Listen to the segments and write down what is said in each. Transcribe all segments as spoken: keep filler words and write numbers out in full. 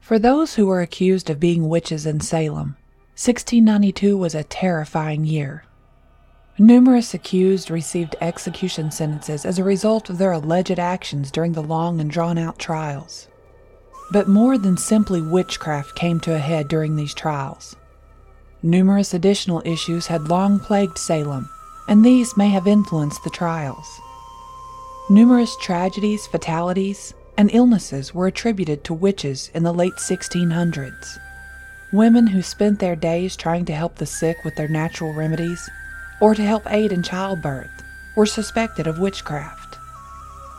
For those who were accused of being witches in Salem, sixteen ninety-two was a terrifying year. Numerous accused received execution sentences as a result of their alleged actions during the long and drawn-out trials. But more than simply witchcraft came to a head during these trials. Numerous additional issues had long plagued Salem, and these may have influenced the trials. Numerous tragedies, fatalities, and illnesses were attributed to witches in the late sixteen hundreds. Women who spent their days trying to help the sick with their natural remedies, or to help aid in childbirth, were suspected of witchcraft.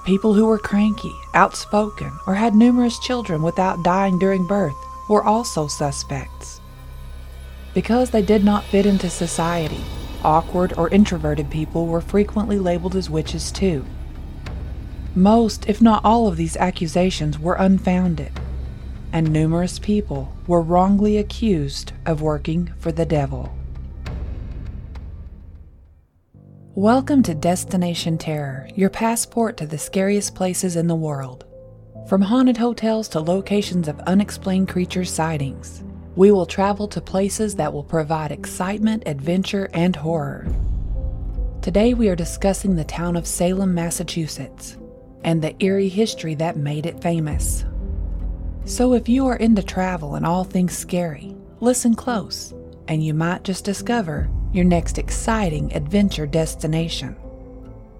People who were cranky, outspoken, or had numerous children without dying during birth were also suspects. Because they did not fit into society, awkward or introverted people were frequently labeled as witches too. Most, if not all, of these accusations were unfounded, and numerous people were wrongly accused of working for the devil. Welcome to Destination Terror, your passport to the scariest places in the world. From haunted hotels to locations of unexplained creature sightings, we will travel to places that will provide excitement, adventure, and horror. Today we are discussing the town of Salem, Massachusetts, and the eerie history that made it famous. So if you are into travel and all things scary, listen close, and you might just discover your next exciting adventure destination.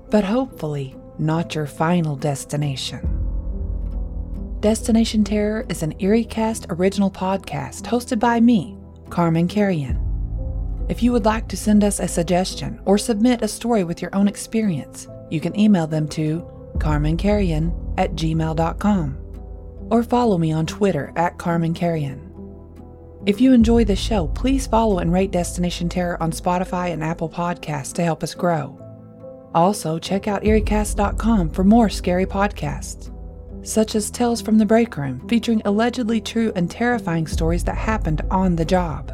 But hopefully, not your final destination. Destination Terror is an EerieCast original podcast hosted by me, Carman Carrion. If you would like to send us a suggestion or submit a story with your own experience, you can email them to carmancarrion at gmail dot com or follow me on Twitter at Carman Carrion. If you enjoy the show, please follow and rate Destination Terror on Spotify and Apple Podcasts to help us grow. Also, check out EerieCast dot com for more scary podcasts, such as Tales from the Break Room, featuring allegedly true and terrifying stories that happened on the job.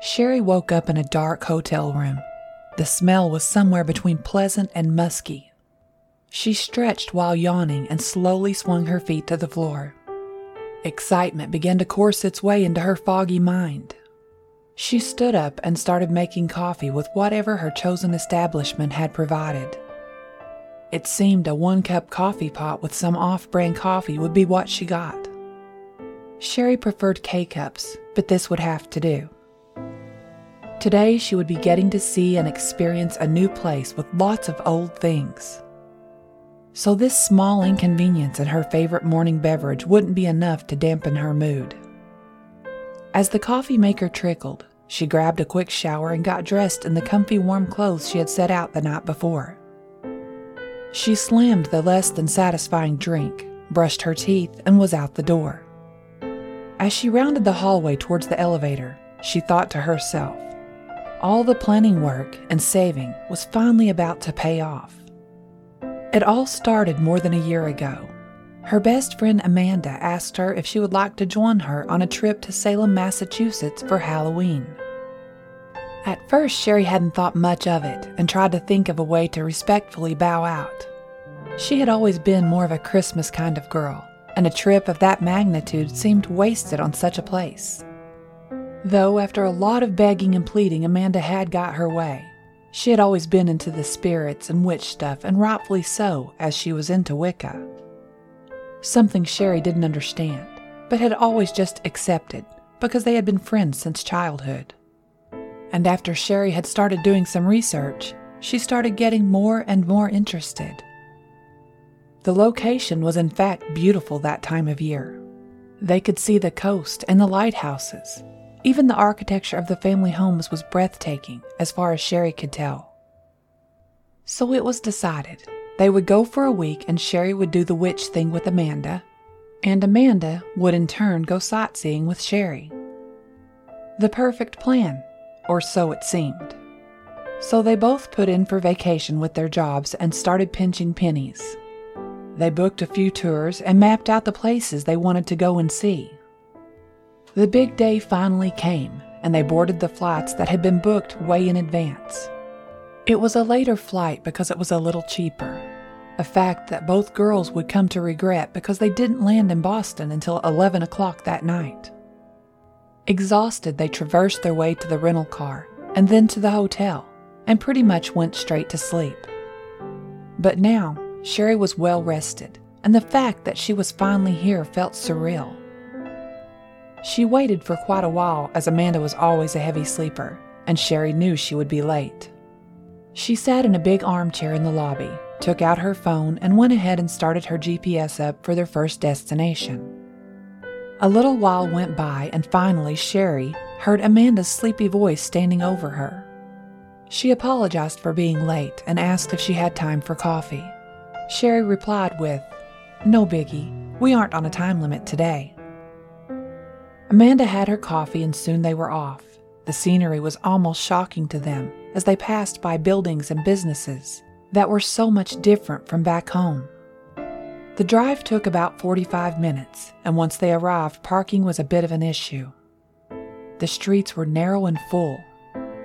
Sherry woke up in a dark hotel room. The smell was somewhere between pleasant and musky. She stretched while yawning and slowly swung her feet to the floor. Excitement began to course its way into her foggy mind. She stood up and started making coffee with whatever her chosen establishment had provided. It seemed a one-cup coffee pot with some off-brand coffee would be what she got. Sherry preferred K-cups, but this would have to do. Today she would be getting to see and experience a new place with lots of old things. So this small inconvenience in her favorite morning beverage wouldn't be enough to dampen her mood. As the coffee maker trickled, she grabbed a quick shower and got dressed in the comfy warm clothes she had set out the night before. She slammed the less than satisfying drink, brushed her teeth, and was out the door. As she rounded the hallway towards the elevator, she thought to herself, all the planning work and saving was finally about to pay off. It all started more than a year ago. Her best friend Amanda asked her if she would like to join her on a trip to Salem, Massachusetts for Halloween. At first, Sherry hadn't thought much of it and tried to think of a way to respectfully bow out. She had always been more of a Christmas kind of girl, and a trip of that magnitude seemed wasted on such a place. Though after a lot of begging and pleading, Amanda had got her way. She had always been into the spirits and witch stuff, and rightfully so, as she was into Wicca. Something Sherry didn't understand, but had always just accepted, because they had been friends since childhood. And after Sherry had started doing some research, she started getting more and more interested. The location was in fact beautiful that time of year. They could see the coast and the lighthouses. Even the architecture of the family homes was breathtaking, as far as Sherry could tell. So it was decided. They would go for a week and Sherry would do the witch thing with Amanda, and Amanda would in turn go sightseeing with Sherry. The perfect plan, or so it seemed. So they both put in for vacation with their jobs and started pinching pennies. They booked a few tours and mapped out the places they wanted to go and see. The big day finally came, and they boarded the flights that had been booked way in advance. It was a later flight because it was a little cheaper. a fact that both girls would come to regret because they didn't land in Boston until eleven o'clock that night. Exhausted, they traversed their way to the rental car and then to the hotel, and pretty much went straight to sleep. But now, Sherry was well rested, and the fact that she was finally here felt surreal. She waited for quite a while, as Amanda was always a heavy sleeper, and Sherry knew she would be late. She sat in a big armchair in the lobby, took out her phone, and went ahead and started her G P S up for their first destination. A little while went by, and finally Sherry heard Amanda's sleepy voice standing over her. She apologized for being late and asked if she had time for coffee. Sherry replied with, "No biggie, we aren't on a time limit today." Amanda had her coffee and soon they were off. The scenery was almost shocking to them as they passed by buildings and businesses that were so much different from back home. The drive took about forty-five minutes, and once they arrived, parking was a bit of an issue. The streets were narrow and full.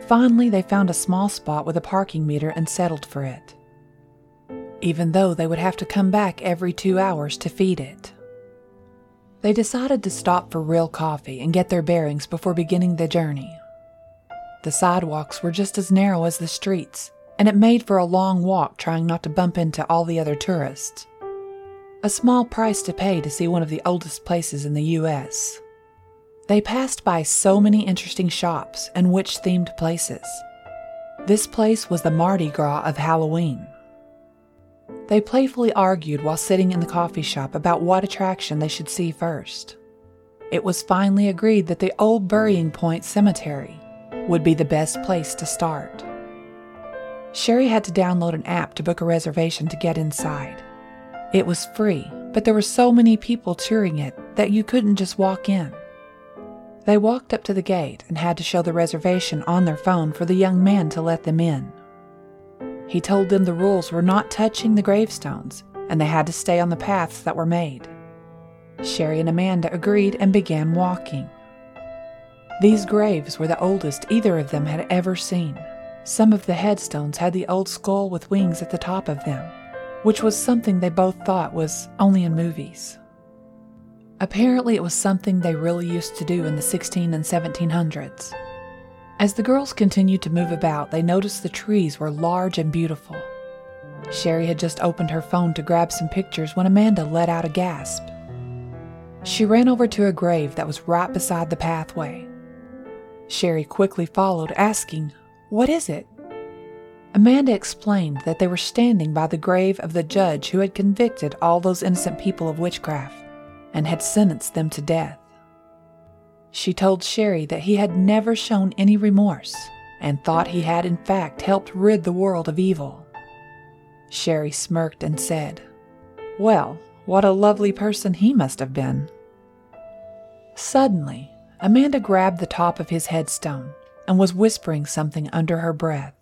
Finally, they found a small spot with a parking meter and settled for it, even though they would have to come back every two hours to feed it. They decided to stop for real coffee and get their bearings before beginning the journey. The sidewalks were just as narrow as the streets, and it made for a long walk trying not to bump into all the other tourists. A small price to pay to see one of the oldest places in the U S They passed by so many interesting shops and witch-themed places. This place was the Mardi Gras of Halloween. They playfully argued while sitting in the coffee shop about what attraction they should see first. It was finally agreed that the old Burying Point Cemetery would be the best place to start. Sherry had to download an app to book a reservation to get inside. It was free, but there were so many people touring it that you couldn't just walk in. They walked up to the gate and had to show the reservation on their phone for the young man to let them in. He told them the rules were not touching the gravestones, and they had to stay on the paths that were made. Sherry and Amanda agreed and began walking. These graves were the oldest either of them had ever seen. Some of the headstones had the old skull with wings at the top of them, which was something they both thought was only in movies. Apparently it was something they really used to do in the sixteen and seventeen hundreds. As the girls continued to move about, they noticed the trees were large and beautiful. Sherry had just opened her phone to grab some pictures when Amanda let out a gasp. She ran over to a grave that was right beside the pathway. Sherry quickly followed, asking, "What is it?" Amanda explained that they were standing by the grave of the judge who had convicted all those innocent people of witchcraft and had sentenced them to death. She told Sherry that he had never shown any remorse and thought he had in fact helped rid the world of evil. Sherry smirked and said, "Well, what a lovely person he must have been." Suddenly, Amanda grabbed the top of his headstone and was whispering something under her breath.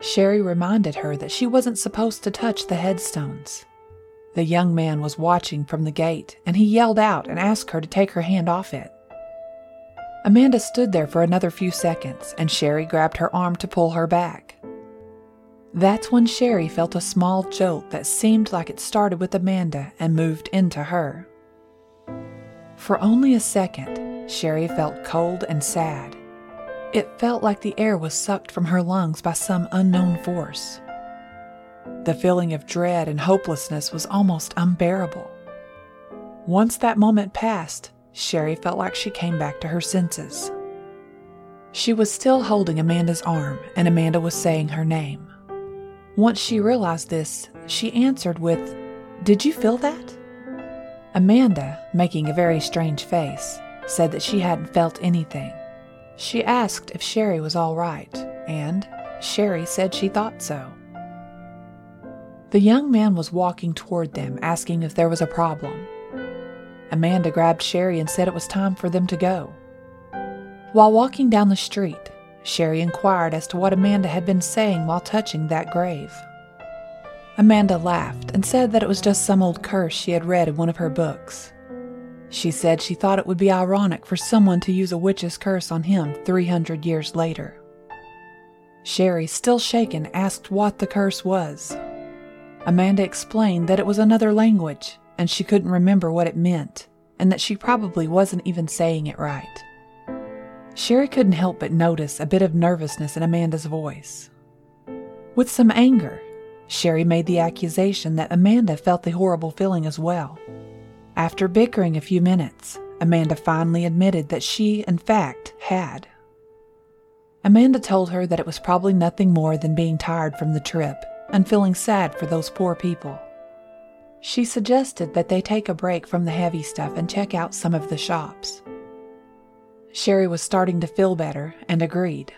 Sherry reminded her that she wasn't supposed to touch the headstones. The young man was watching from the gate, and he yelled out and asked her to take her hand off it. Amanda stood there for another few seconds, and Sherry grabbed her arm to pull her back. That's when Sherry felt a small jolt that seemed like it started with Amanda and moved into her. For only a second, Sherry felt cold and sad. It felt like the air was sucked from her lungs by some unknown force. The feeling of dread and hopelessness was almost unbearable. Once that moment passed, Sherry felt like she came back to her senses. She was still holding Amanda's arm, and Amanda was saying her name. Once she realized this, she answered with, "Did you feel that?" Amanda, making a very strange face, said that she hadn't felt anything. She asked if Sherry was all right, and Sherry said she thought so. The young man was walking toward them, asking if there was a problem. Amanda grabbed Sherry and said it was time for them to go. While walking down the street, Sherry inquired as to what Amanda had been saying while touching that grave. Amanda laughed and said that it was just some old curse she had read in one of her books. She said she thought it would be ironic for someone to use a witch's curse on him three hundred years later. Sherry, still shaken, asked what the curse was. Amanda explained that it was another language, and she couldn't remember what it meant, and that she probably wasn't even saying it right. Sherry couldn't help but notice a bit of nervousness in Amanda's voice. With some anger, Sherry made the accusation that Amanda felt the horrible feeling as well. After bickering a few minutes, Amanda finally admitted that she, in fact, had. Amanda told her that it was probably nothing more than being tired from the trip and feeling sad for those poor people. She suggested that they take a break from the heavy stuff and check out some of the shops. Sherry was starting to feel better and agreed.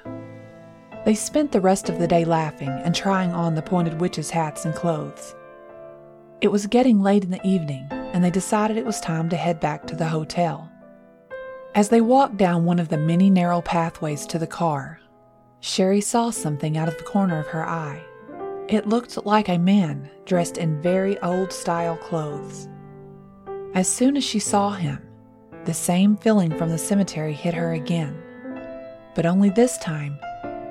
They spent the rest of the day laughing and trying on the pointed witches' hats and clothes. It was getting late in the evening, and they decided it was time to head back to the hotel. As they walked down one of the many narrow pathways to the car, Sherry saw something out of the corner of her eye. It looked like a man dressed in very old-style clothes. As soon as she saw him, the same feeling from the cemetery hit her again. But only this time,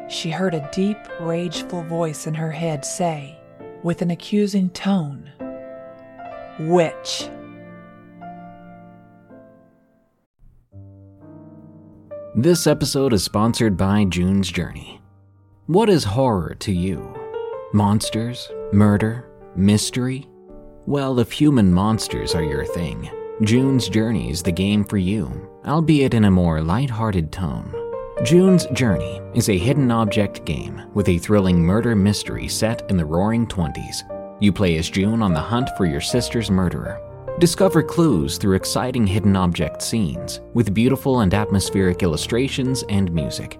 she heard a deep, rageful voice in her head say, with an accusing tone, "Witch!" This episode is sponsored by June's Journey. What is horror to you? Monsters? Murder? Mystery? Well, if human monsters are your thing, June's Journey is the game for you, albeit in a more lighthearted tone. June's Journey is a hidden object game with a thrilling murder mystery set in the roaring twenties. You play as June on the hunt for your sister's murderer. Discover clues through exciting hidden object scenes with beautiful and atmospheric illustrations and music.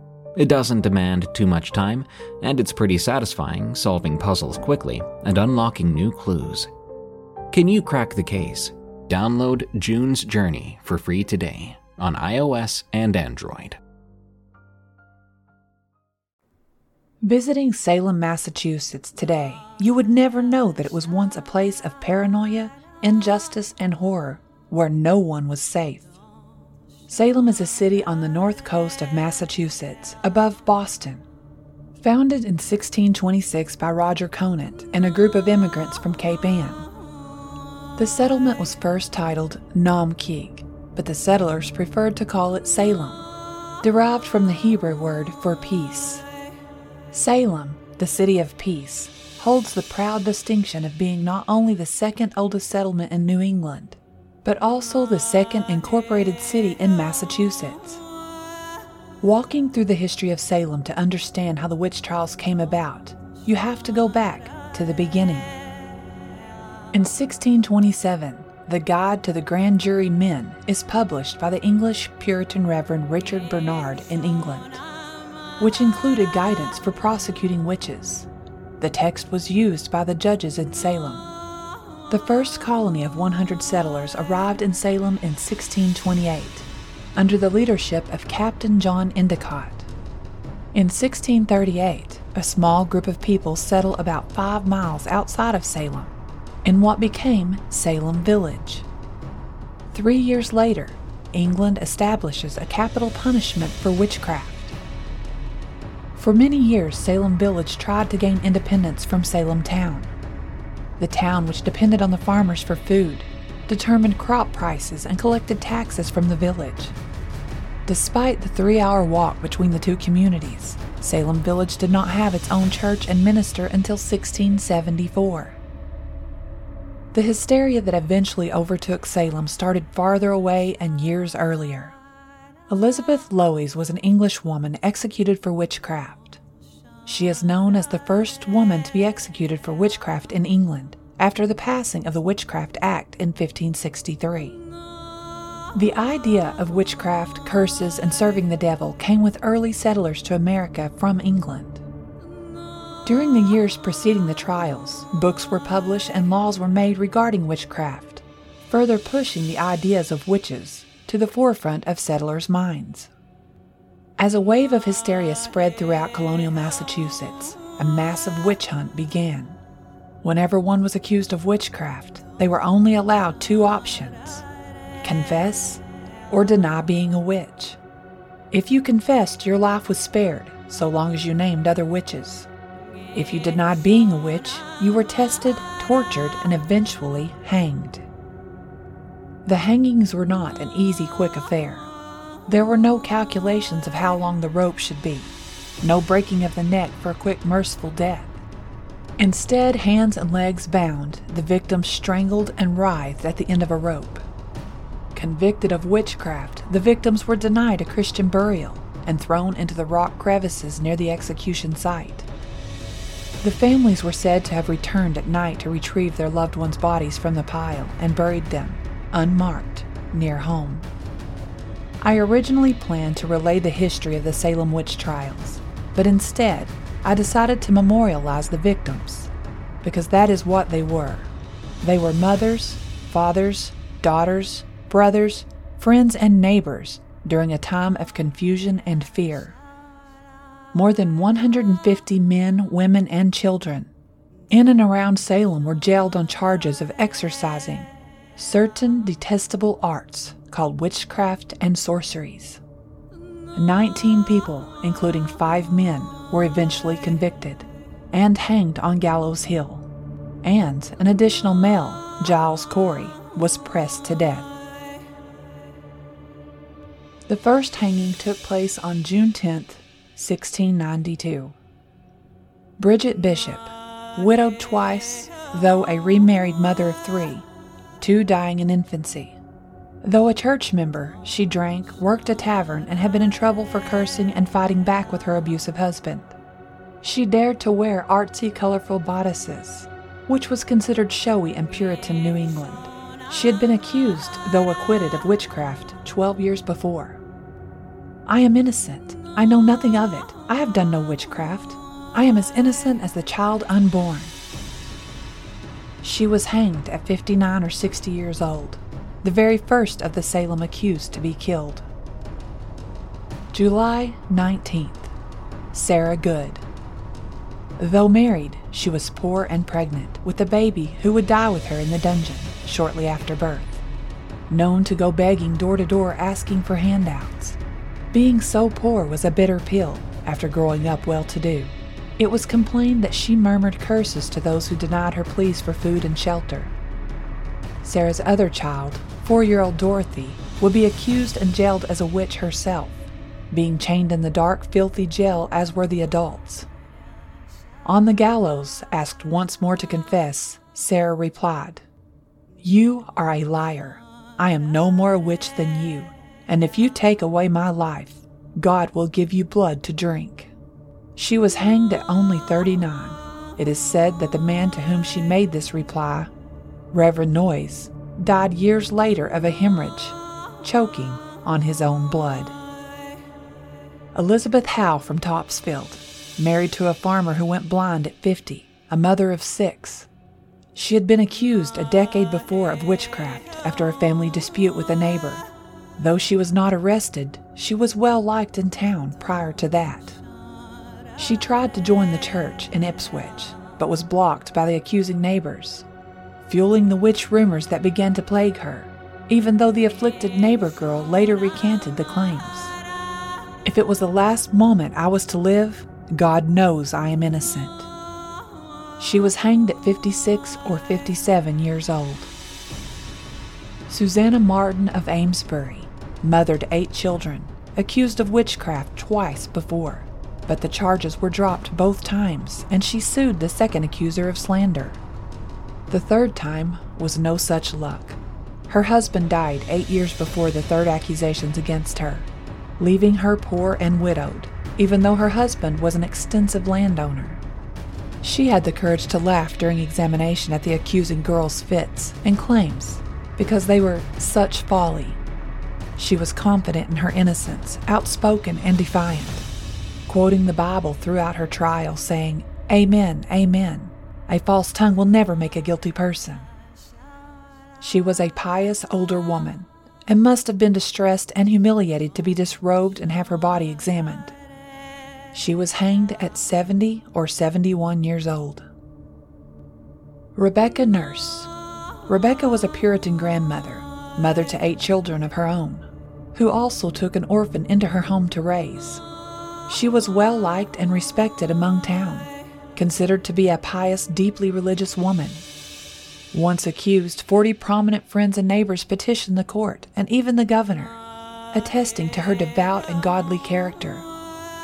It doesn't demand too much time, and it's pretty satisfying solving puzzles quickly and unlocking new clues. Can you crack the case? Download June's Journey for free today on iOS and Android. Visiting Salem, Massachusetts today, you would never know that it was once a place of paranoia, injustice, and horror where no one was safe. Salem is a city on the north coast of Massachusetts, above Boston. Founded in sixteen twenty-six by Roger Conant and a group of immigrants from Cape Ann. The settlement was first titled Nom Kik, but the settlers preferred to call it Salem, derived from the Hebrew word for peace. Salem, the city of peace, holds the proud distinction of being not only the second oldest settlement in New England, but also the second incorporated city in Massachusetts. Walking through the history of Salem to understand how the witch trials came about, you have to go back to the beginning. In sixteen twenty-seven, the Guide to the Grand Jury Men is published by the English Puritan Reverend Richard Bernard in England, which included guidance for prosecuting witches. The text was used by the judges in Salem. The first colony of one hundred settlers arrived in Salem in sixteen twenty-eight, under the leadership of Captain John Endicott. In sixteen thirty-eight, a small group of people settled about five miles outside of Salem, in what became Salem Village. Three years later, England establishes a capital punishment for witchcraft. For many years, Salem Village tried to gain independence from Salem Town. The town, which depended on the farmers for food, determined crop prices and collected taxes from the village. Despite the three-hour walk between the two communities, Salem Village did not have its own church and minister until sixteen seventy-four. The hysteria that eventually overtook Salem started farther away and years earlier. Elizabeth Loewes was an English woman executed for witchcraft. She is known as the first woman to be executed for witchcraft in England after the passing of the Witchcraft Act in fifteen sixty-three. The idea of witchcraft, curses, and serving the devil came with early settlers to America from England. During the years preceding the trials, books were published and laws were made regarding witchcraft, further pushing the ideas of witches to the forefront of settlers' minds. As a wave of hysteria spread throughout colonial Massachusetts, a massive witch hunt began. Whenever one was accused of witchcraft, they were only allowed two options: confess or deny being a witch. If you confessed, your life was spared, so long as you named other witches. If you denied being a witch, you were tested, tortured, and eventually hanged. The hangings were not an easy, quick affair. There were no calculations of how long the rope should be, no breaking of the neck for a quick, merciful death. Instead, hands and legs bound, the victim strangled and writhed at the end of a rope. Convicted of witchcraft, the victims were denied a Christian burial and thrown into the rock crevices near the execution site. The families were said to have returned at night to retrieve their loved ones' bodies from the pile and buried them, unmarked, near home. I originally planned to relay the history of the Salem witch trials, but instead, I decided to memorialize the victims, because that is what they were. They were mothers, fathers, daughters, brothers, friends, and neighbors during a time of confusion and fear. More than one hundred fifty men, women, and children in and around Salem were jailed on charges of exercising certain detestable arts called witchcraft and sorceries. nineteen people, including five men, were eventually convicted and hanged on Gallows Hill, and an additional male, Giles Corey, was pressed to death. The first hanging took place on June tenth, sixteen ninety-two. Bridget Bishop, widowed twice, though a remarried mother of three, two dying in infancy. Though a church member, she drank, worked a tavern, and had been in trouble for cursing and fighting back with her abusive husband. She dared to wear artsy, colorful bodices, which was considered showy in Puritan New England. She had been accused, though acquitted, of witchcraft twelve years before. "I am innocent. I know nothing of it. I have done no witchcraft. I am as innocent as the child unborn." She was hanged at fifty-nine or sixty years old, the very first of the Salem accused to be killed. July nineteenth, Sarah Good. Though married, she was poor and pregnant with a baby who would die with her in the dungeon shortly after birth. Known to go begging door to door asking for handouts, being so poor was a bitter pill after growing up well-to-do. It was complained that she murmured curses to those who denied her pleas for food and shelter. Sarah's other child, four-year-old Dorothy, would be accused and jailed as a witch herself, being chained in the dark, filthy jail as were the adults. On the gallows, asked once more to confess, Sarah replied, "You are a liar. I am no more a witch than you, and if you take away my life, God will give you blood to drink." She was hanged at only thirty-nine. It is said that the man to whom she made this reply, Reverend Noyes, died years later of a hemorrhage, choking on his own blood. Elizabeth Howe from Topsfield, married to a farmer who went blind at fifty, a mother of six. She had been accused a decade before of witchcraft after a family dispute with a neighbor. Though she was not arrested, she was well liked in town prior to that. She tried to join the church in Ipswich, but was blocked by the accusing neighbors, fueling the witch rumors that began to plague her, even though the afflicted neighbor girl later recanted the claims. "If it was the last moment I was to live, God knows I am innocent." She was hanged at fifty-six or fifty-seven years old. Susanna Martin of Amesbury, mothered eight children, accused of witchcraft twice before, but the charges were dropped both times, and she sued the second accuser of slander. The third time was no such luck. Her husband died eight years before the third accusations against her, leaving her poor and widowed, even though her husband was an extensive landowner. She had the courage to laugh during examination at the accusing girl's fits and claims, because they were such folly. She was confident in her innocence, outspoken and defiant, quoting the Bible throughout her trial, saying, Amen, amen. A false tongue will never make a guilty person. She was a pious older woman, and must have been distressed and humiliated to be disrobed and have her body examined. She was hanged at seventy or seventy-one years old. Rebecca Nurse. Rebecca was a Puritan grandmother, mother to eight children of her own, who also took an orphan into her home to raise. She was well liked and respected among town, considered to be a pious, deeply religious woman. Once accused, forty prominent friends and neighbors petitioned the court and even the governor, attesting to her devout and godly character,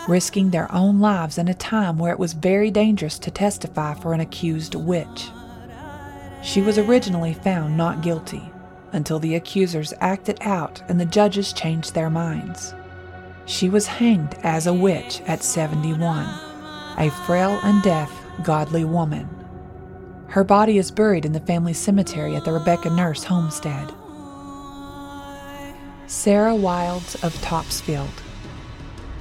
risking their own lives in a time where it was very dangerous to testify for an accused witch. She was originally found not guilty, until the accusers acted out and the judges changed their minds. She was hanged as a witch at seventy-one, a frail and deaf, godly woman. Her body is buried in the family cemetery at the Rebecca Nurse homestead. Sarah Wilds of Topsfield.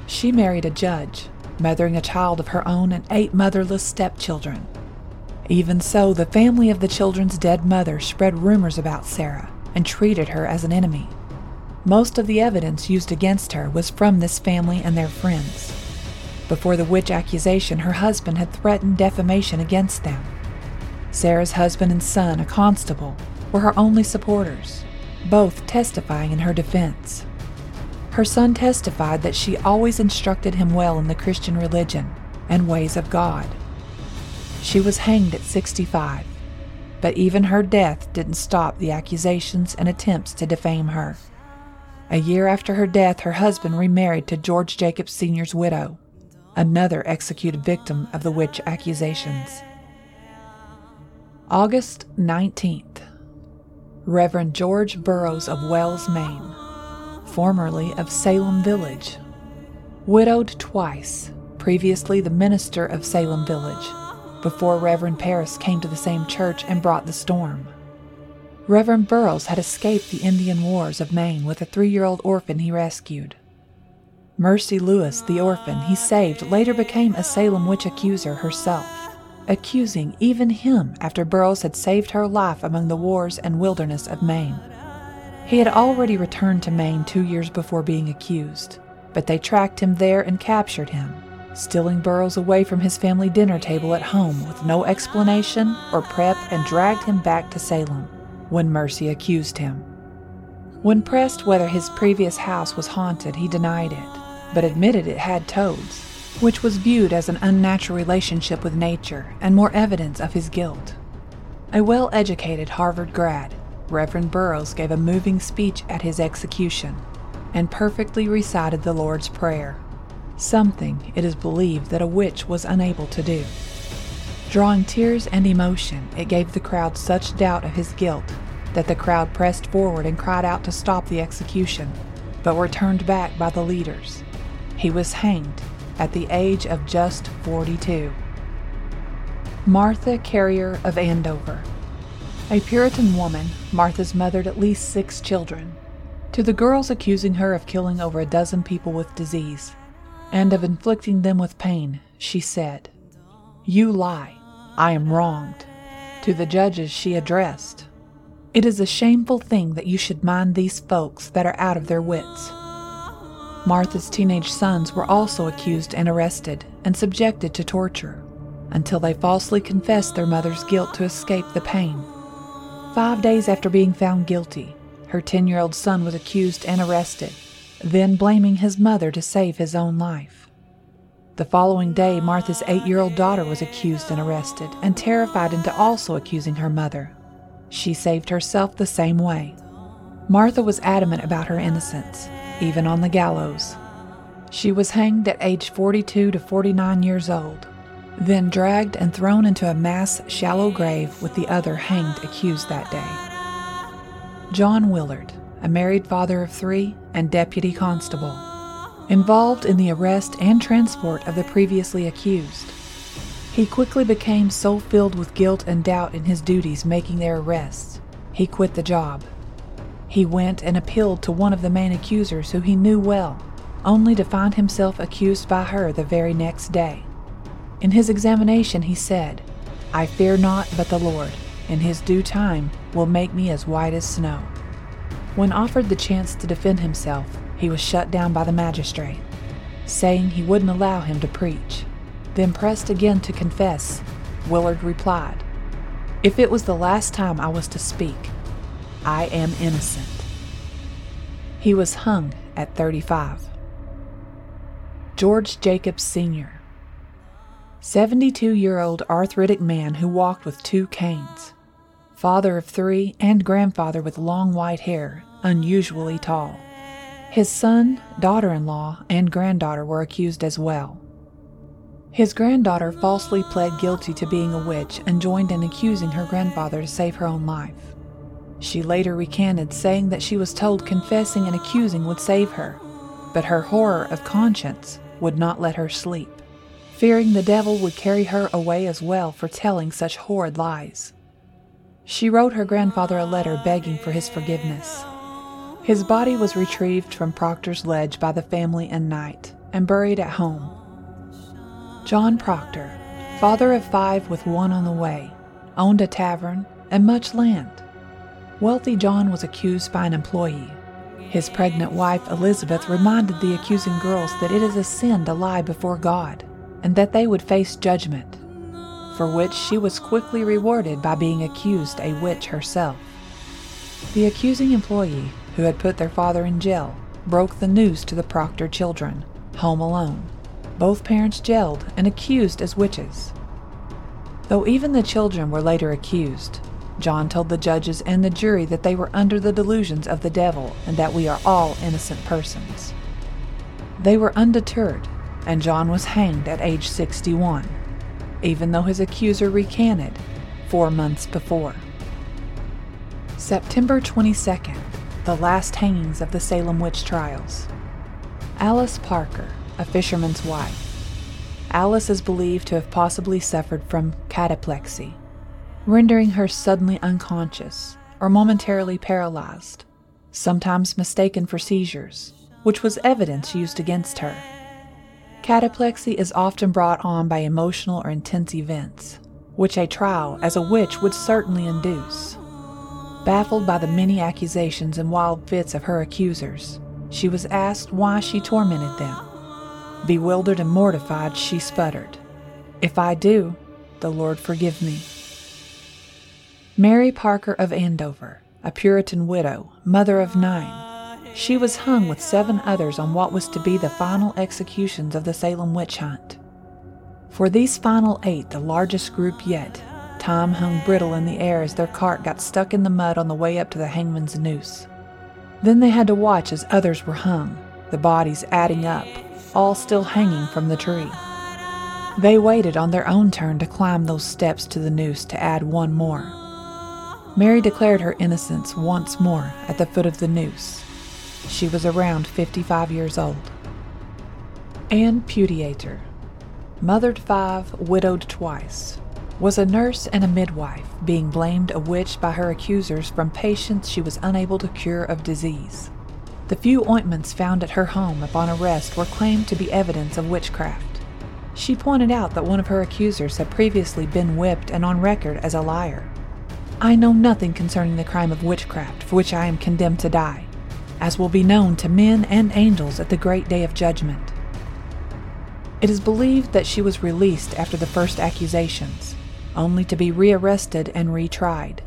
She married a judge, mothering a child of her own and eight motherless stepchildren. Even so, the family of the children's dead mother spread rumors about Sarah and treated her as an enemy. Most of the evidence used against her was from this family and their friends. Before the witch accusation, her husband had threatened defamation against them. Sarah's husband and son, a constable, were her only supporters, both testifying in her defense. Her son testified that she always instructed him well in the Christian religion and ways of God. She was hanged at sixty-five, but even her death didn't stop the accusations and attempts to defame her. A year after her death, her husband remarried to George Jacobs Senior's widow, another executed victim of the witch accusations. August nineteenth. Reverend George Burroughs of Wells, Maine, formerly of Salem Village. Widowed twice, previously the minister of Salem Village, before Reverend Parris came to the same church and brought the storm. Reverend Burroughs had escaped the Indian Wars of Maine with a three-year-old orphan he rescued. Mercy Lewis, the orphan he saved, later became a Salem witch accuser herself, accusing even him after Burroughs had saved her life among the wars and wilderness of Maine. He had already returned to Maine two years before being accused, but they tracked him there and captured him, stealing Burroughs away from his family dinner table at home with no explanation or prep, and dragged him back to Salem when Mercy accused him. When pressed whether his previous house was haunted, he denied it, but admitted it had toads, which was viewed as an unnatural relationship with nature and more evidence of his guilt. A well-educated Harvard grad, Reverend Burroughs gave a moving speech at his execution and perfectly recited the Lord's Prayer, something it is believed that a witch was unable to do. Drawing tears and emotion, it gave the crowd such doubt of his guilt that the crowd pressed forward and cried out to stop the execution, but were turned back by the leaders. He was hanged at the age of just forty-two. Martha Carrier of Andover. A Puritan woman, Martha's mothered at least six children, to the girls accusing her of killing over a dozen people with disease, and of inflicting them with pain, she said, "You lie, I am wronged," to the judges she addressed. "It is a shameful thing that you should mind these folks that are out of their wits." Martha's teenage sons were also accused and arrested and subjected to torture until they falsely confessed their mother's guilt to escape the pain. Five days after being found guilty, her ten-year-old son was accused and arrested, then blaming his mother to save his own life. The following day, Martha's eight-year-old daughter was accused and arrested and terrified into also accusing her mother. She saved herself the same way. Martha was adamant about her innocence, even on the gallows. She was hanged at age forty-two to forty-nine years old, then dragged and thrown into a mass shallow grave with the other hanged accused that day. John Willard, a married father of three and deputy constable, involved in the arrest and transport of the previously accused. He quickly became so filled with guilt and doubt in his duties making their arrests, he quit the job. He went and appealed to one of the main accusers who he knew well, only to find himself accused by her the very next day. In his examination he said, "I fear not but the Lord, in his due time, will make me as white as snow." When offered the chance to defend himself, he was shut down by the magistrate, saying he wouldn't allow him to preach. Then pressed again to confess, Willard replied, "If it was the last time I was to speak, I am innocent." He was hung at thirty-five. George Jacobs, Senior seventy-two-year-old arthritic man who walked with two canes. Father of three and grandfather with long white hair, unusually tall. His son, daughter-in-law, and granddaughter were accused as well. His granddaughter falsely pled guilty to being a witch and joined in accusing her grandfather to save her own life. She later recanted, saying that she was told confessing and accusing would save her, but her horror of conscience would not let her sleep, fearing the devil would carry her away as well for telling such horrid lies. She wrote her grandfather a letter begging for his forgiveness. His body was retrieved from Proctor's Ledge by the family and Knight and buried at home. John Proctor, father of five with one on the way, owned a tavern and much land. Wealthy John was accused by an employee. His pregnant wife Elizabeth reminded the accusing girls that it is a sin to lie before God and that they would face judgment, for which she was quickly rewarded by being accused a witch herself. The accusing employee, who had put their father in jail, broke the news to the Proctor children, home alone. Both parents jailed and accused as witches. Though even the children were later accused, John told the judges and the jury that they were under the delusions of the devil and that we are all innocent persons. They were undeterred, and John was hanged at age sixty-one, even though his accuser recanted four months before. September twenty-second, the last hangings of the Salem witch trials. Alice Parker, a fisherman's wife. Alice is believed to have possibly suffered from cataplexy, rendering her suddenly unconscious or momentarily paralyzed, sometimes mistaken for seizures, which was evidence used against her. Cataplexy is often brought on by emotional or intense events, which a trial as a witch would certainly induce. Baffled by the many accusations and wild fits of her accusers, she was asked why she tormented them. Bewildered and mortified, she sputtered, "If I do, the Lord forgive me." Mary Parker of Andover, a Puritan widow, mother of nine. She was hung with seven others on what was to be the final executions of the Salem witch hunt. For these final eight, the largest group yet, time hung brittle in the air as their cart got stuck in the mud on the way up to the hangman's noose. Then they had to watch as others were hung, the bodies adding up, all still hanging from the tree. They waited on their own turn to climb those steps to the noose to add one more. Mary declared her innocence once more at the foot of the noose. She was around fifty-five years old. Anne Pudiator, mothered five, widowed twice, was a nurse and a midwife, being blamed a witch by her accusers from patients she was unable to cure of disease. The few ointments found at her home upon arrest were claimed to be evidence of witchcraft. She pointed out that one of her accusers had previously been whipped and on record as a liar. "I know nothing concerning the crime of witchcraft, for which I am condemned to die, as will be known to men and angels at the great day of judgment." It is believed that she was released after the first accusations, only to be rearrested and retried.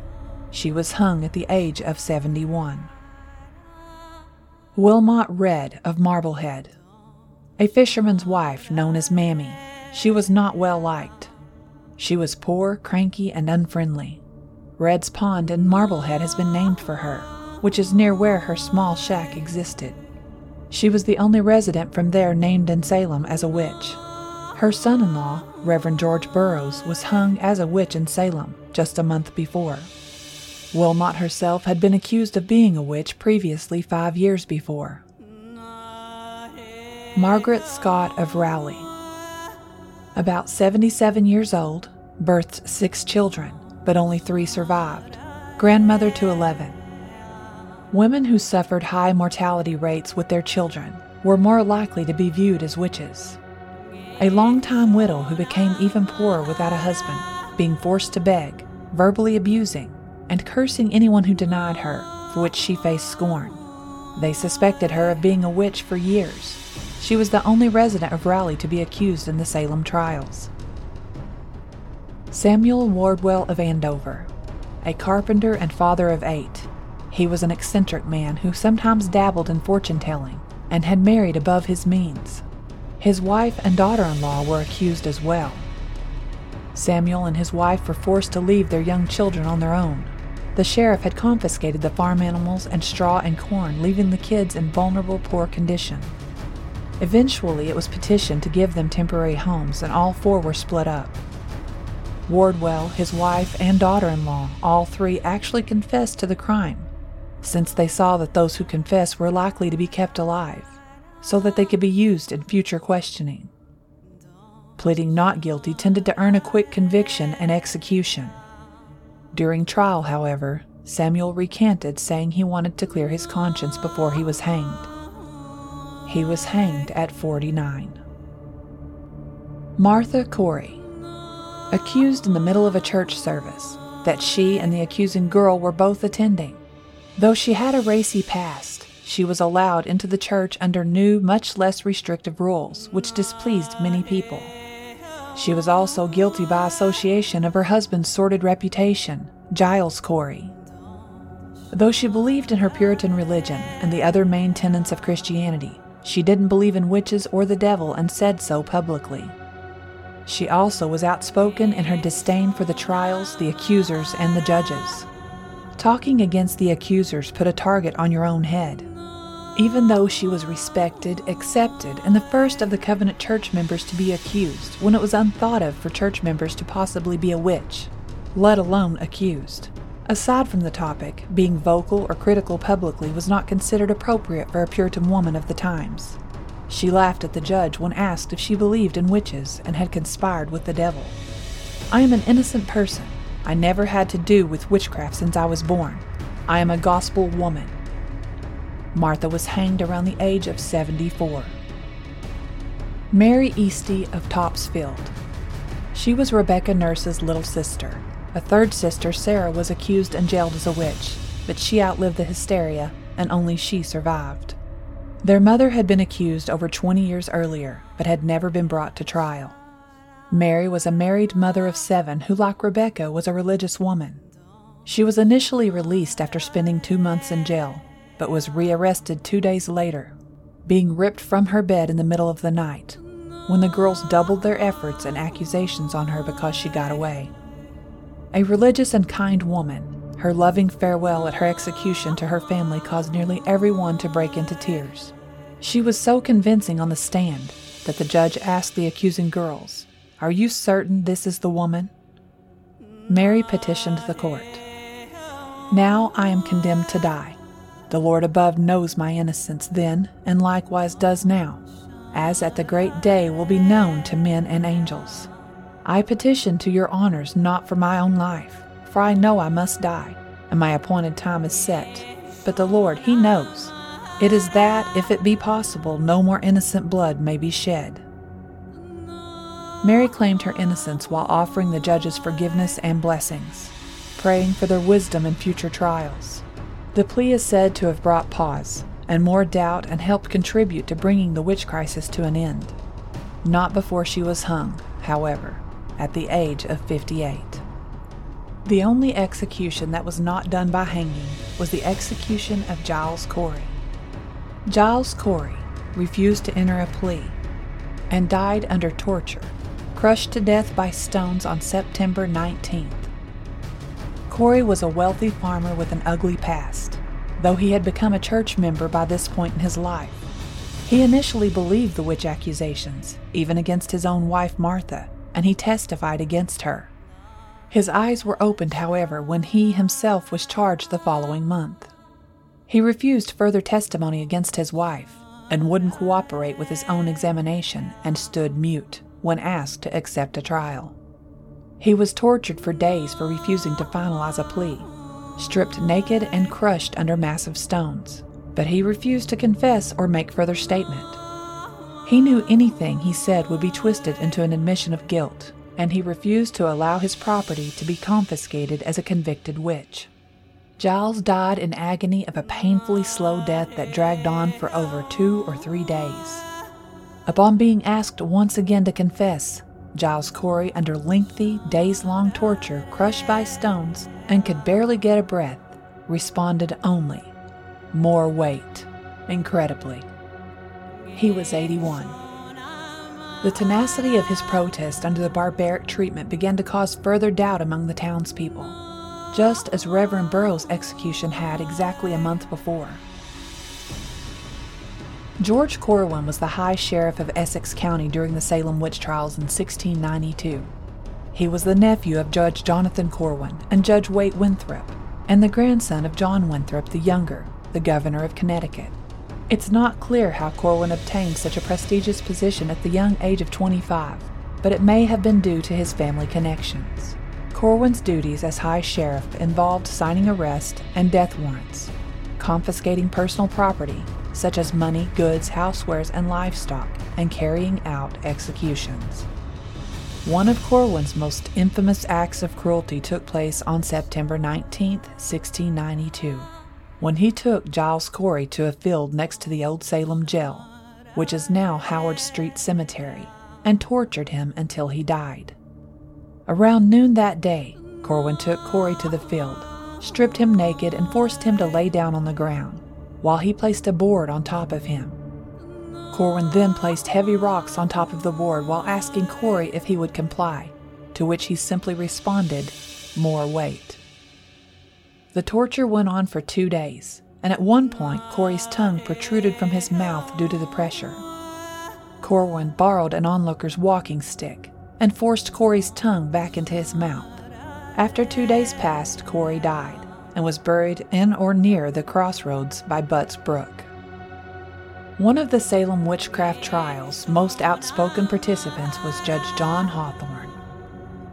She was hung at the age of seventy-one. Wilmot Red of Marblehead, a fisherman's wife known as Mammy. She was not well liked. She was poor, cranky, and unfriendly. Red's Pond in Marblehead has been named for her, which is near where her small shack existed. She was the only resident from there named in Salem as a witch. Her son-in-law, Reverend George Burroughs, was hung as a witch in Salem just a month before. Wilmot herself had been accused of being a witch previously five years before. Margaret Scott of Rowley, about seventy-seven years old, birthed six children, but only three survived, grandmother to eleven. Women who suffered high mortality rates with their children were more likely to be viewed as witches. a long-time widow who became even poorer without a husband, being forced to beg, verbally abusing, and cursing anyone who denied her, for which she faced scorn. They suspected her of being a witch for years. She was the only resident of Raleigh to be accused in the Salem trials. Samuel Wardwell of Andover, a carpenter and father of eight. He was an eccentric man who sometimes dabbled in fortune-telling and had married above his means. His wife and daughter-in-law were accused as well. Samuel and his wife were forced to leave their young children on their own. The sheriff had confiscated the farm animals and straw and corn, leaving the kids in vulnerable, poor condition. Eventually, it was petitioned to give them temporary homes, and all four were split up. Wardwell, his wife, and daughter-in-law, all three actually confessed to the crime, since they saw that those who confessed were likely to be kept alive, so that they could be used in future questioning. Pleading not guilty tended to earn a quick conviction and execution. During trial, however, Samuel recanted, saying he wanted to clear his conscience before he was hanged. He was hanged at forty-nine. Martha Corey, accused in the middle of a church service that she and the accusing girl were both attending. Though she had a racy past, she was allowed into the church under new, much less restrictive rules, which displeased many people. She was also guilty by association of her husband's sordid reputation, Giles Corey. Though she believed in her Puritan religion and the other main tenets of Christianity, she didn't believe in witches or the devil and said so publicly. She also was outspoken in her disdain for the trials, the accusers, and the judges. Talking against the accusers put a target on your own head. Even though she was respected, accepted, and the first of the Covenant Church members to be accused, when it was unthought of for church members to possibly be a witch, let alone accused. Aside from the topic, being vocal or critical publicly was not considered appropriate for a Puritan woman of the times. She laughed at the judge when asked if she believed in witches and had conspired with the devil. "I am an innocent person. I never had to do with witchcraft since I was born. I am a gospel woman." Martha was hanged around the age of seventy-four. Mary Eastie of Topsfield. She was Rebecca Nurse's little sister. A third sister, Sarah, was accused and jailed as a witch, but she outlived the hysteria, and only she survived. Their mother had been accused over twenty years earlier, but had never been brought to trial. Mary was a married mother of seven who, like Rebecca, was a religious woman. She was initially released after spending two months in jail, but was rearrested two days later, being ripped from her bed in the middle of the night, when the girls doubled their efforts and accusations on her because she got away. A religious and kind woman, her loving farewell at her execution to her family caused nearly everyone to break into tears. She was so convincing on the stand that the judge asked the accusing girls, "Are you certain this is the woman?" Mary petitioned the court. "Now I am condemned to die. The Lord above knows my innocence then, and likewise does now, as at the great day will be known to men and angels. I petition to your honors not for my own life, for I know I must die, and my appointed time is set. But the Lord, He knows. It is that, if it be possible, no more innocent blood may be shed." Mary claimed her innocence while offering the judges forgiveness and blessings, praying for their wisdom in future trials. The plea is said to have brought pause, and more doubt, and helped contribute to bringing the witch crisis to an end. Not before she was hung, however, at the age of fifty-eight. The only execution that was not done by hanging was the execution of Giles Corey. Giles Corey refused to enter a plea and died under torture, crushed to death by stones on September nineteenth. Corey was a wealthy farmer with an ugly past, though he had become a church member by this point in his life. He initially believed the witch accusations, even against his own wife Martha, and he testified against her. His eyes were opened, however, when he himself was charged the following month. He refused further testimony against his wife and wouldn't cooperate with his own examination and stood mute when asked to accept a trial. He was tortured for days for refusing to finalize a plea, stripped naked and crushed under massive stones, but he refused to confess or make further statement. He knew anything he said would be twisted into an admission of guilt, and he refused to allow his property to be confiscated as a convicted witch. Giles died in agony of a painfully slow death that dragged on for over two or three days. Upon being asked once again to confess, Giles Corey, under lengthy, days-long torture, crushed by stones, and could barely get a breath, responded only, "More weight," incredibly. He was eighty-one. The tenacity of his protest under the barbaric treatment began to cause further doubt among the townspeople, just as Reverend Burroughs' execution had exactly a month before. George Corwin was the High Sheriff of Essex County during the Salem witch trials in sixteen ninety-two. He was the nephew of Judge Jonathan Corwin and Judge Waite Winthrop, and the grandson of John Winthrop the Younger, the governor of Connecticut. It's not clear how Corwin obtained such a prestigious position at the young age of twenty-five, but it may have been due to his family connections. Corwin's duties as High Sheriff involved signing arrest and death warrants, confiscating personal property, such as money, goods, housewares, and livestock, and carrying out executions. One of Corwin's most infamous acts of cruelty took place on September nineteenth, sixteen ninety-two, when he took Giles Corey to a field next to the old Salem jail, which is now Howard Street Cemetery, and tortured him until he died. Around noon that day, Corwin took Corey to the field, stripped him naked, and forced him to lay down on the ground, while he placed a board on top of him. Corwin then placed heavy rocks on top of the board while asking Corey if he would comply, to which he simply responded, "More weight." The torture went on for two days, and at one point Corey's tongue protruded from his mouth due to the pressure. Corwin borrowed an onlooker's walking stick and forced Corey's tongue back into his mouth. After two days passed, Corey died and was buried in or near the crossroads by Butts Brook. One of the Salem witchcraft trials' most outspoken participants was Judge John Hathorne.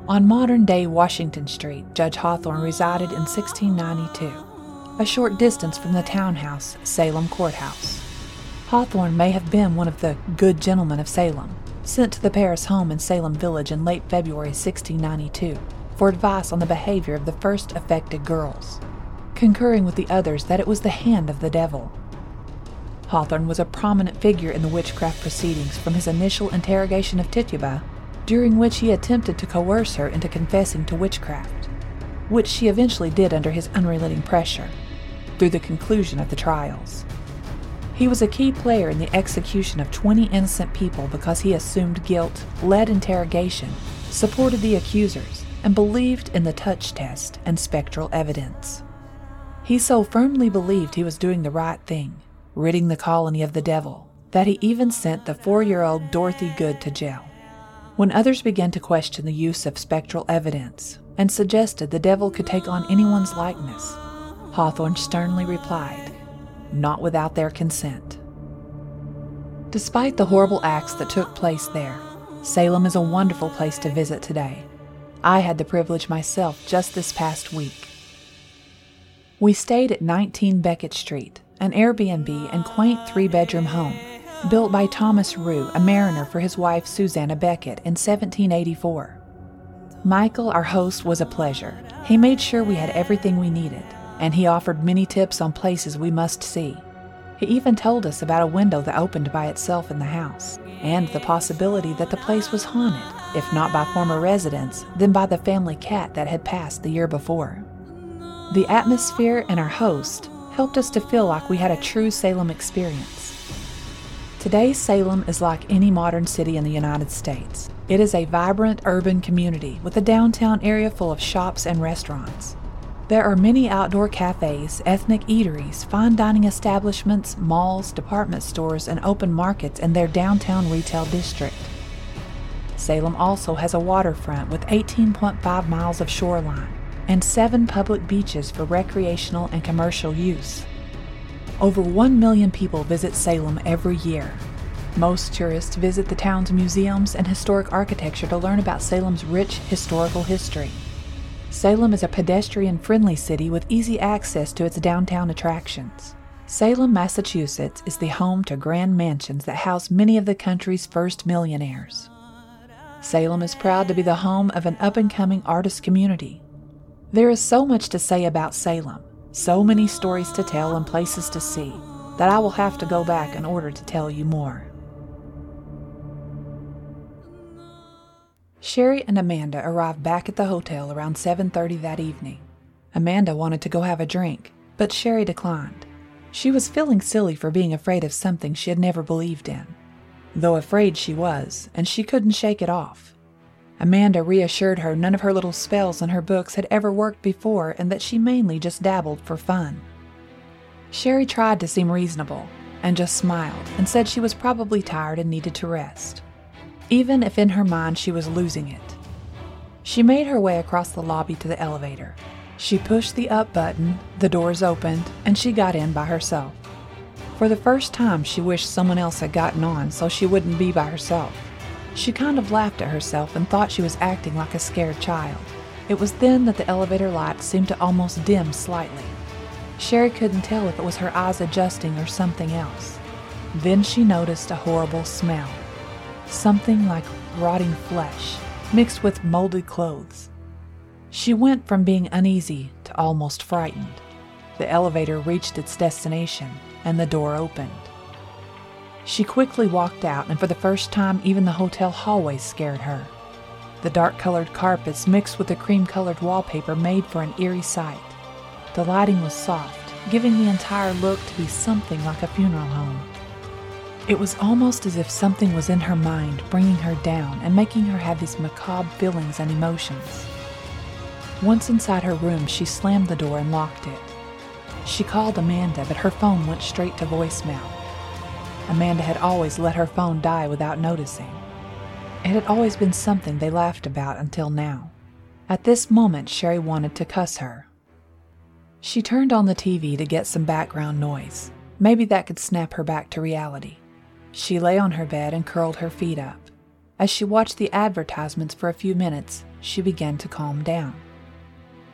On modern-day Washington Street, Judge Hathorne resided in sixteen ninety-two, a short distance from the townhouse, Salem Courthouse. Hathorne may have been one of the good gentlemen of Salem, sent to the Paris home in Salem Village in late February sixteen ninety-two. For advice on the behavior of the first affected girls, concurring with the others that it was the hand of the devil. Hathorne was a prominent figure in the witchcraft proceedings from his initial interrogation of Tituba, during which he attempted to coerce her into confessing to witchcraft, which she eventually did under his unrelenting pressure, through the conclusion of the trials. He was a key player in the execution of twenty innocent people because he assumed guilt, led interrogation, supported the accusers, and believed in the touch test and spectral evidence. He so firmly believed he was doing the right thing, ridding the colony of the devil, that he even sent the four-year-old Dorothy Good to jail. When others began to question the use of spectral evidence and suggested the devil could take on anyone's likeness, Hathorne sternly replied, "Not without their consent." Despite the horrible acts that took place there, Salem is a wonderful place to visit today. I had the privilege myself just this past week. We stayed at nineteen Beckett Street, an Airbnb and quaint three-bedroom home, built by Thomas Rue, a mariner, for his wife Susanna Beckett in seventeen eighty-four. Michael, our host, was a pleasure. He made sure we had everything we needed, and he offered many tips on places we must see. He even told us about a window that opened by itself in the house, and the possibility that the place was haunted, if not by former residents, then by the family cat that had passed the year before. The atmosphere and our host helped us to feel like we had a true Salem experience. Today, Salem is like any modern city in the United States. It is a vibrant urban community with a downtown area full of shops and restaurants. There are many outdoor cafes, ethnic eateries, fine dining establishments, malls, department stores, and open markets in their downtown retail district. Salem also has a waterfront with eighteen point five miles of shoreline and seven public beaches for recreational and commercial use. Over one million people visit Salem every year. Most tourists visit the town's museums and historic architecture to learn about Salem's rich historical history. Salem is a pedestrian-friendly city with easy access to its downtown attractions. Salem, Massachusetts is the home to grand mansions that house many of the country's first millionaires. Salem is proud to be the home of an up-and-coming artist community. There is so much to say about Salem, so many stories to tell and places to see, that I will have to go back in order to tell you more. Sherry and Amanda arrived back at the hotel around seven thirty that evening. Amanda wanted to go have a drink, but Sherry declined. She was feeling silly for being afraid of something she had never believed in. Though afraid she was, and she couldn't shake it off. Amanda reassured her none of her little spells in her books had ever worked before and that she mainly just dabbled for fun. Sherry tried to seem reasonable and just smiled and said she was probably tired and needed to rest, even if in her mind she was losing it. She made her way across the lobby to the elevator. She pushed the up button, the doors opened, and she got in by herself. For the first time, she wished someone else had gotten on so she wouldn't be by herself. She kind of laughed at herself and thought she was acting like a scared child. It was then that the elevator lights seemed to almost dim slightly. Sherry couldn't tell if it was her eyes adjusting or something else. Then she noticed a horrible smell. Something like rotting flesh, mixed with molded clothes. She went from being uneasy to almost frightened. The elevator reached its destination, and the door opened. She quickly walked out, and for the first time, even the hotel hallway scared her. The dark-colored carpets mixed with the cream-colored wallpaper made for an eerie sight. The lighting was soft, giving the entire look to be something like a funeral home. It was almost as if something was in her mind, bringing her down and making her have these macabre feelings and emotions. Once inside her room, she slammed the door and locked it. She called Amanda, but her phone went straight to voicemail. Amanda had always let her phone die without noticing. It had always been something they laughed about until now. At this moment, Sherry wanted to cuss her. She turned on the T V to get some background noise. Maybe that could snap her back to reality. She lay on her bed and curled her feet up. As she watched the advertisements for a few minutes, she began to calm down,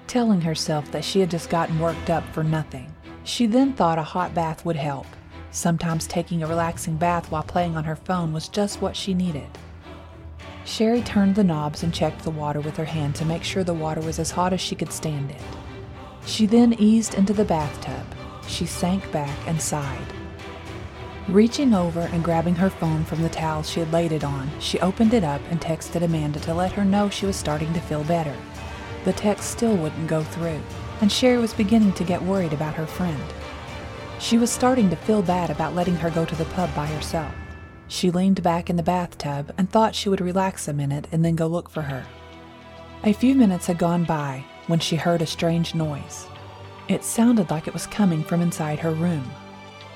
telling herself that she had just gotten worked up for nothing. She then thought a hot bath would help. Sometimes taking a relaxing bath while playing on her phone was just what she needed. Sherry turned the knobs and checked the water with her hand to make sure the water was as hot as she could stand it. She then eased into the bathtub. She sank back and sighed. Reaching over and grabbing her phone from the towel she had laid it on, she opened it up and texted Amanda to let her know she was starting to feel better. The text still wouldn't go through, and Sherry was beginning to get worried about her friend. She was starting to feel bad about letting her go to the pub by herself. She leaned back in the bathtub and thought she would relax a minute and then go look for her. A few minutes had gone by when she heard a strange noise. It sounded like it was coming from inside her room.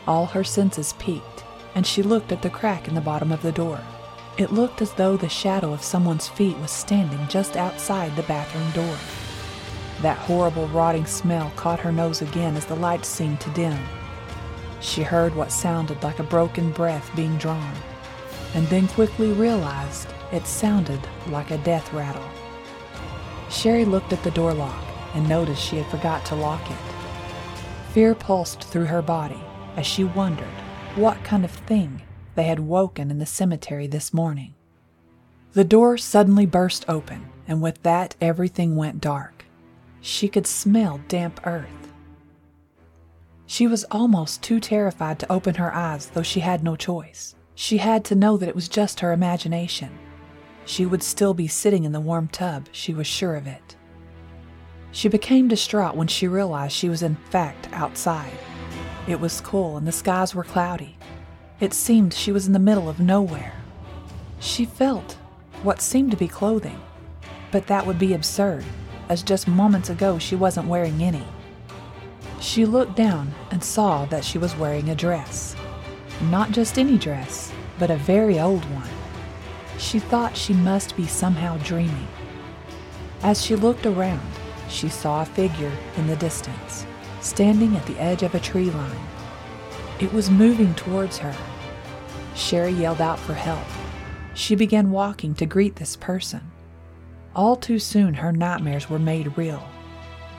All her senses peaked, and she looked at the crack in the bottom of the door. It looked as though the shadow of someone's feet was standing just outside the bathroom door. That horrible rotting smell caught her nose again as the lights seemed to dim. She heard what sounded like a broken breath being drawn, and then quickly realized it sounded like a death rattle. Sherry looked at the door lock and noticed she had forgot to lock it. Fear pulsed through her body as she wondered what kind of thing they had woken in the cemetery this morning. The door suddenly burst open, and with that, everything went dark. She could smell damp earth. She was almost too terrified to open her eyes, though she had no choice. She had to know that it was just her imagination. She would still be sitting in the warm tub, she was sure of it. She became distraught when she realized she was in fact outside. It was cool and the skies were cloudy. It seemed she was in the middle of nowhere. She felt what seemed to be clothing, but that would be absurd, as just moments ago she wasn't wearing any. She looked down and saw that she was wearing a dress. Not just any dress, but a very old one. She thought she must be somehow dreaming. As she looked around, she saw a figure in the distance, standing at the edge of a tree line. It was moving towards her. Sherry yelled out for help. She began walking to greet this person. All too soon, her nightmares were made real.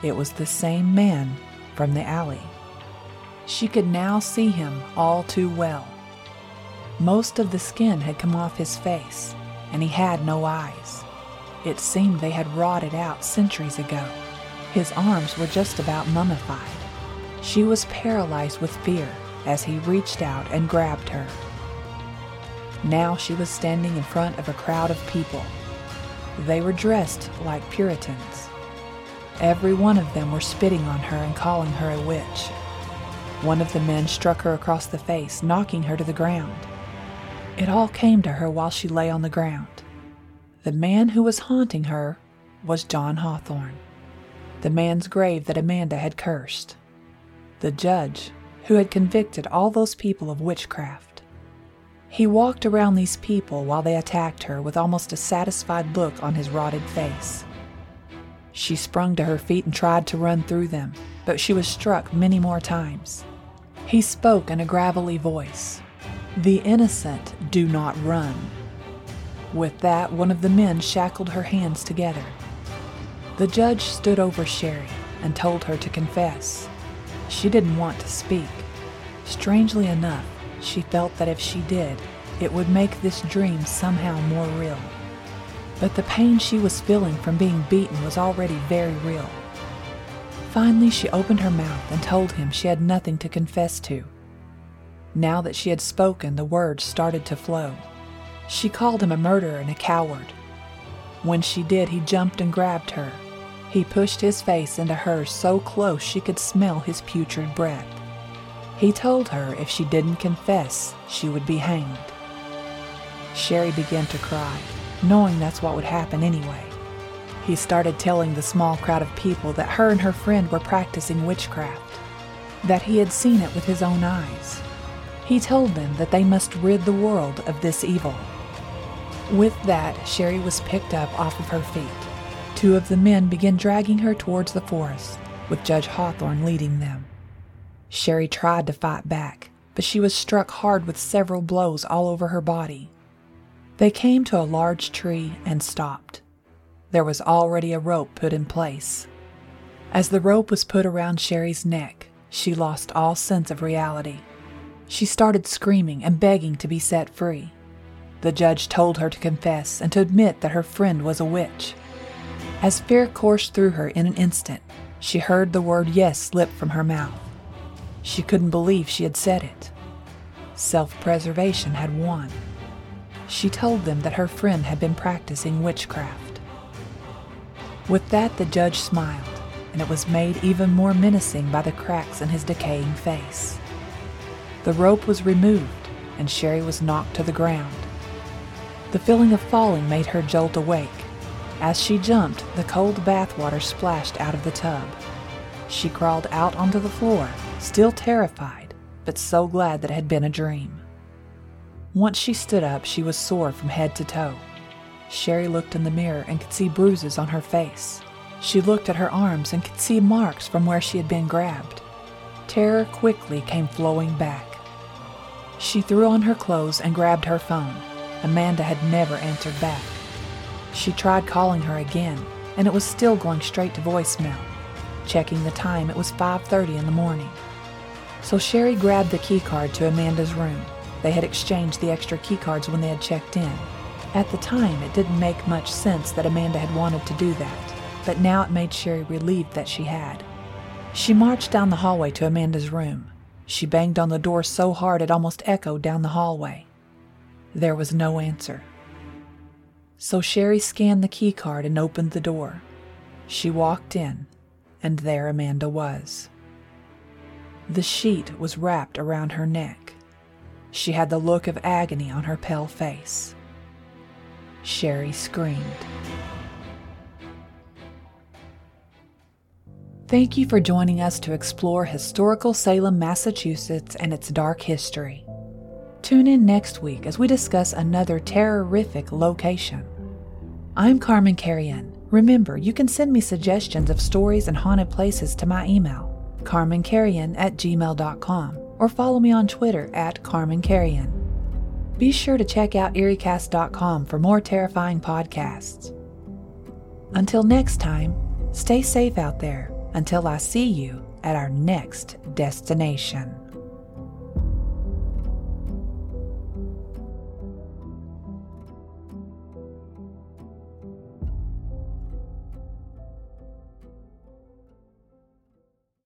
It was the same man from the alley. She could now see him all too well. Most of the skin had come off his face, and he had no eyes. It seemed they had rotted out centuries ago. His arms were just about mummified. She was paralyzed with fear as he reached out and grabbed her. Now she was standing in front of a crowd of people. They were dressed like Puritans. Every one of them were spitting on her and calling her a witch. One of the men struck her across the face, knocking her to the ground. It all came to her while she lay on the ground. The man who was haunting her was John Hathorne, the man's grave that Amanda had cursed, the judge who had convicted all those people of witchcraft. He walked around these people while they attacked her with almost a satisfied look on his rotted face. She sprung to her feet and tried to run through them, but she was struck many more times. He spoke in a gravelly voice, "The innocent do not run." With that, one of the men shackled her hands together. The judge stood over Sherry and told her to confess. She didn't want to speak. Strangely enough, she felt that if she did, it would make this dream somehow more real. But the pain she was feeling from being beaten was already very real. Finally, she opened her mouth and told him she had nothing to confess to. Now that she had spoken, the words started to flow. She called him a murderer and a coward. When she did, he jumped and grabbed her. He pushed his face into hers so close she could smell his putrid breath. He told her if she didn't confess, she would be hanged. Sherry began to cry, knowing that's what would happen anyway. He started telling the small crowd of people that her and her friend were practicing witchcraft, that he had seen it with his own eyes. He told them that they must rid the world of this evil. With that, Sherry was picked up off of her feet. Two of the men began dragging her towards the forest, with Judge Hathorne leading them. Sherry tried to fight back, but she was struck hard with several blows all over her body. They came to a large tree and stopped. There was already a rope put in place. As the rope was put around Sherry's neck, she lost all sense of reality. She started screaming and begging to be set free. The judge told her to confess and to admit that her friend was a witch. As fear coursed through her in an instant, she heard the word yes slip from her mouth. She couldn't believe she had said it. Self-preservation had won. She told them that her friend had been practicing witchcraft. With that, the judge smiled, and it was made even more menacing by the cracks in his decaying face. The rope was removed, and Sherry was knocked to the ground. The feeling of falling made her jolt awake. As she jumped, the cold bathwater splashed out of the tub. She crawled out onto the floor, still terrified, but so glad that it had been a dream. Once she stood up, she was sore from head to toe. Sherry looked in the mirror and could see bruises on her face. She looked at her arms and could see marks from where she had been grabbed. Terror quickly came flowing back. She threw on her clothes and grabbed her phone. Amanda had never answered back. She tried calling her again, and it was still going straight to voicemail. Checking the time, it was five thirty in the morning. So Sherry grabbed the keycard to Amanda's room. They had exchanged the extra keycards when they had checked in. At the time, it didn't make much sense that Amanda had wanted to do that, but now it made Sherry relieved that she had. She marched down the hallway to Amanda's room. She banged on the door so hard it almost echoed down the hallway. There was no answer. So Sherry scanned the key card and opened the door. She walked in, and there Amanda was. The sheet was wrapped around her neck. She had the look of agony on her pale face. Sherry screamed. Thank you for joining us to explore historical Salem, Massachusetts and its dark history. Tune in next week as we discuss another terrorific location. I'm Carman Carrion. Remember, you can send me suggestions of stories and haunted places to my email, carman carrion at gmail dot com, or follow me on Twitter at Carman Carrion. Be sure to check out Eerie Cast dot com for more terrifying podcasts. Until next time, stay safe out there. Until I see you at our next destination.